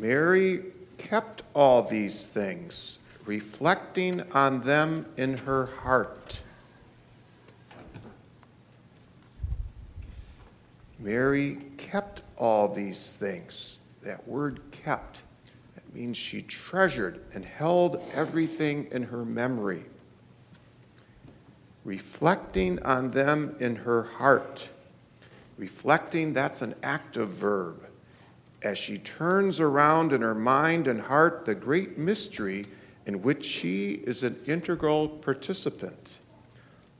Mary kept all these things, reflecting on them in her heart. Mary kept all these things. That word kept, that means she treasured and held everything in her memory, reflecting on them in her heart. Reflecting, that's an active verb. As she turns around in her mind and heart the great mystery in which she is an integral participant.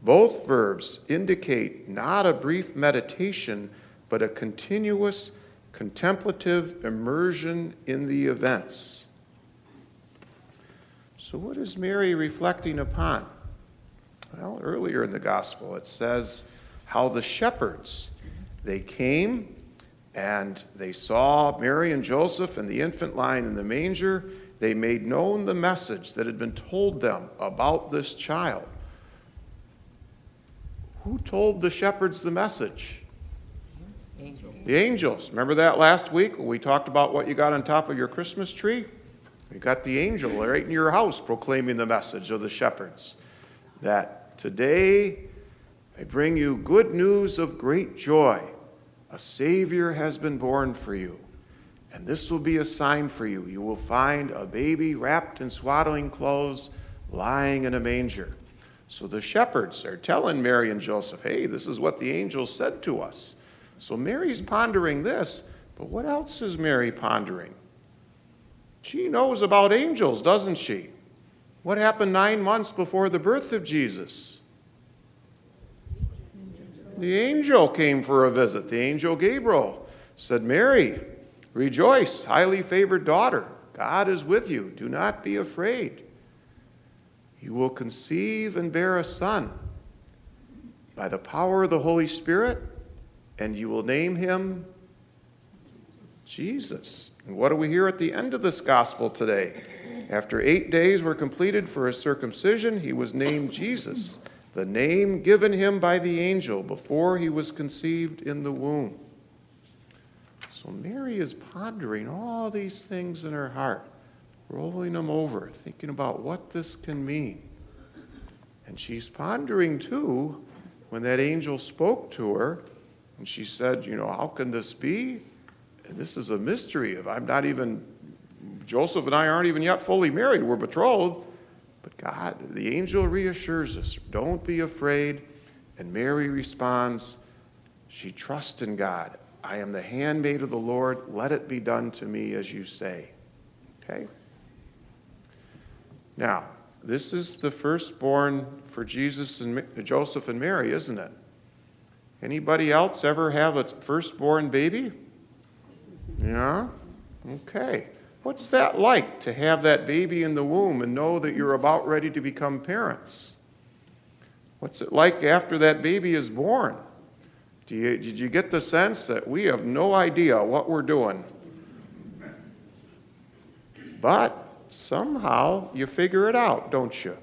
Both verbs indicate not a brief meditation, but a continuous contemplative immersion in the events. So what is Mary reflecting upon? Well, earlier in the gospel it says how the shepherds, they came and they saw Mary and Joseph and the infant lying in the manger. They made known the message that had been told them about this child. Who told the shepherds the message? Angels. The angels. Remember that last week when we talked about what you got on top of your Christmas tree? You got the angel right in your house proclaiming the message of the shepherds. That today I bring you good news of great joy. A Savior has been born for you. And this will be a sign for you. You will find a baby wrapped in swaddling clothes, lying in a manger. So the shepherds are telling Mary and Joseph, hey, this is what the angels said to us. So Mary's pondering this, but what else is Mary pondering? She knows about angels, doesn't she? What happened 9 months before the birth of Jesus? The angel came for a visit. The angel Gabriel said, Mary, rejoice, highly favored daughter. God is with you. Do not be afraid. You will conceive and bear a son by the power of the Holy Spirit, and you will name him Jesus. And what do we hear at the end of this gospel today? After 8 days were completed for his circumcision, he was named Jesus, the name given him by the angel before he was conceived in the womb. So Mary is pondering all these things in her heart, rolling them over, thinking about what this can mean. And she's pondering, too, when that angel spoke to her, and she said, you know, how can this be? And this is a mystery. Joseph and I aren't even yet fully married. We're betrothed. But God, the angel reassures us, don't be afraid. And Mary responds, she trusts in God. I am the handmaid of the Lord. Let it be done to me as you say. Okay? Now, this is the firstborn for Jesus and Joseph and Mary, isn't it? Anybody else ever have a firstborn baby? Yeah? Okay. What's that like to have that baby in the womb and know that you're about ready to become parents? What's it like after that baby is born? Did you get the sense that we have no idea what we're doing? But somehow you figure it out, don't you?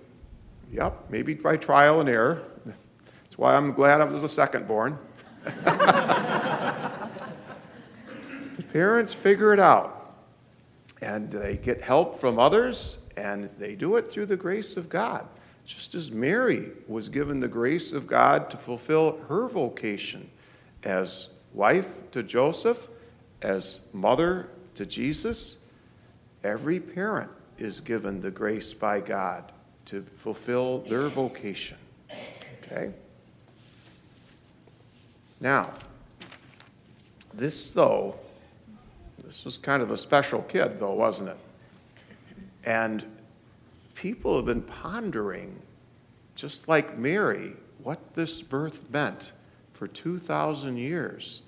Yep, maybe by trial and error. That's why I'm glad I was a second born. Parents figure it out, and they get help from others, and they do it through the grace of God. Just as Mary was given the grace of God to fulfill her vocation as wife to Joseph, as mother to Jesus, every parent is given the grace by God to fulfill their vocation. Okay? Now, this was kind of a special kid, though, wasn't it? And people have been pondering, just like Mary, what this birth meant for 2,000 years.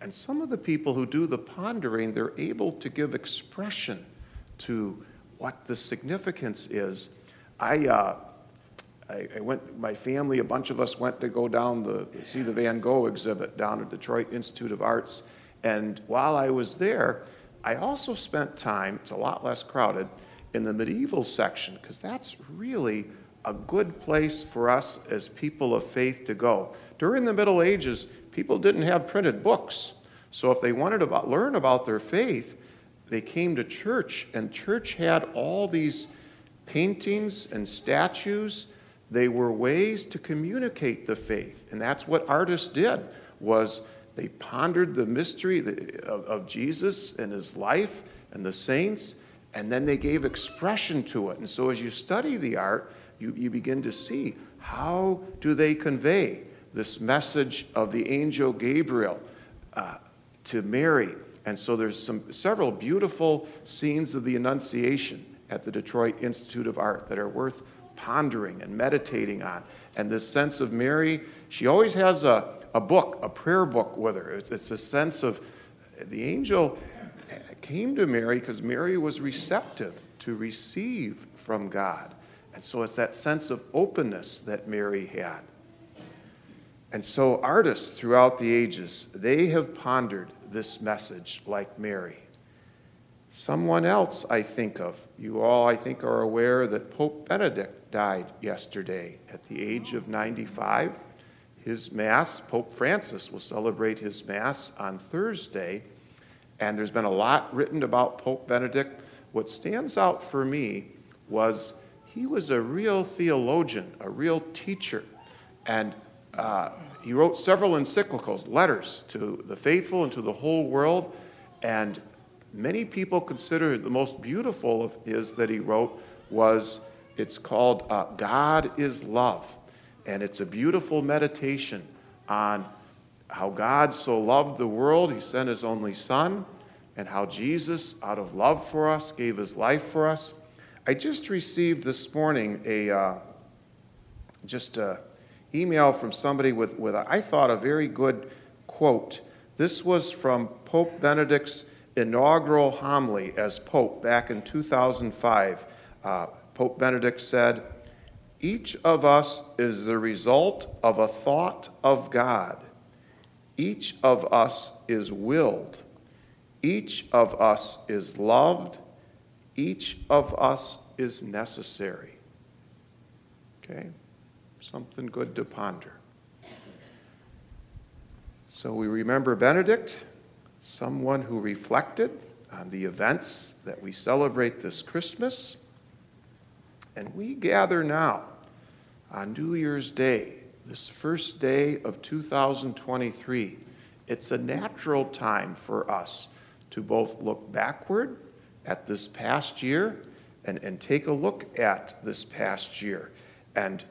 And some of the people who do the pondering, they're able to give expression to what the significance is. My family, a bunch of us went to go down see the Van Gogh exhibit down at Detroit Institute of Arts. And while I was there, I also spent time, it's a lot less crowded, in the medieval section, because that's really a good place for us as people of faith to go. During the Middle Ages, people didn't have printed books. So if they wanted to learn about their faith, they came to church, and church had all these paintings and statues. They were ways to communicate the faith, and that's what artists did, was they pondered the mystery of Jesus and his life and the saints, and then they gave expression to it. And so as you study the art, you begin to see, how do they convey this message of the angel Gabriel to Mary? And so there's several beautiful scenes of the Annunciation at the Detroit Institute of Art that are worth pondering and meditating on. And this sense of Mary, she always has a book, a prayer book with her. It's a sense of the angel came to Mary because Mary was receptive to receive from God. And so it's that sense of openness that Mary had. And so artists throughout the ages, they have pondered this message like Mary. Someone else I think of, you all I think are aware that Pope Benedict died yesterday at the age of 95. His Mass, Pope Francis will celebrate his Mass on Thursday, and there's been a lot written about Pope Benedict. What stands out for me was he was a real theologian, a real teacher, and he wrote several encyclicals, letters to the faithful and to the whole world, and many people consider the most beautiful of his that he wrote was, it's called God is Love. And it's a beautiful meditation on how God so loved the world, he sent his only son, and how Jesus, out of love for us, gave his life for us. I just received this morning a email from somebody with I thought, a very good quote. This was from Pope Benedict's inaugural homily as Pope back in 2005. Pope Benedict said, "Each of us is the result of a thought of God. Each of us is willed. Each of us is loved. Each of us is necessary." Okay? Something good to ponder. So we remember Benedict, someone who reflected on the events that we celebrate this Christmas. And we gather now on New Year's Day, this first day of 2023. It's a natural time for us to both look backward at this past year and take a look at this past year and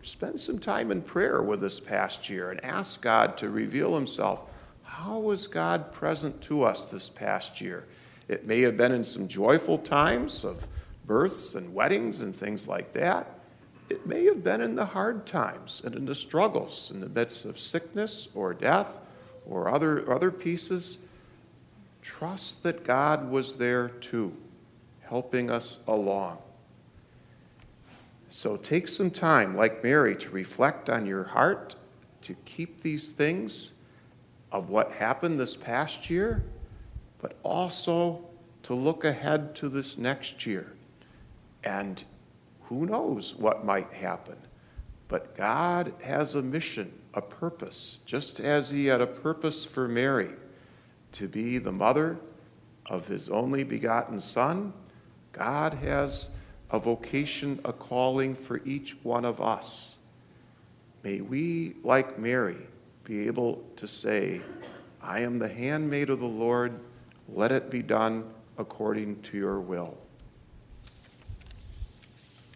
spend some time in prayer with this past year and ask God to reveal himself. How was God present to us this past year? It may have been in some joyful times of births and weddings and things like that. It may have been in the hard times and in the struggles, in the midst of sickness or death or other pieces. Trust that God was there too, helping us along. So take some time, like Mary, to reflect on your heart, to keep these things of what happened this past year, but also to look ahead to this next year. And who knows what might happen. But God has a mission, a purpose, just as he had a purpose for Mary to be the mother of his only begotten son. God has a vocation, a calling for each one of us. May we, like Mary, be able to say, "I am the handmaid of the Lord, let it be done according to your will."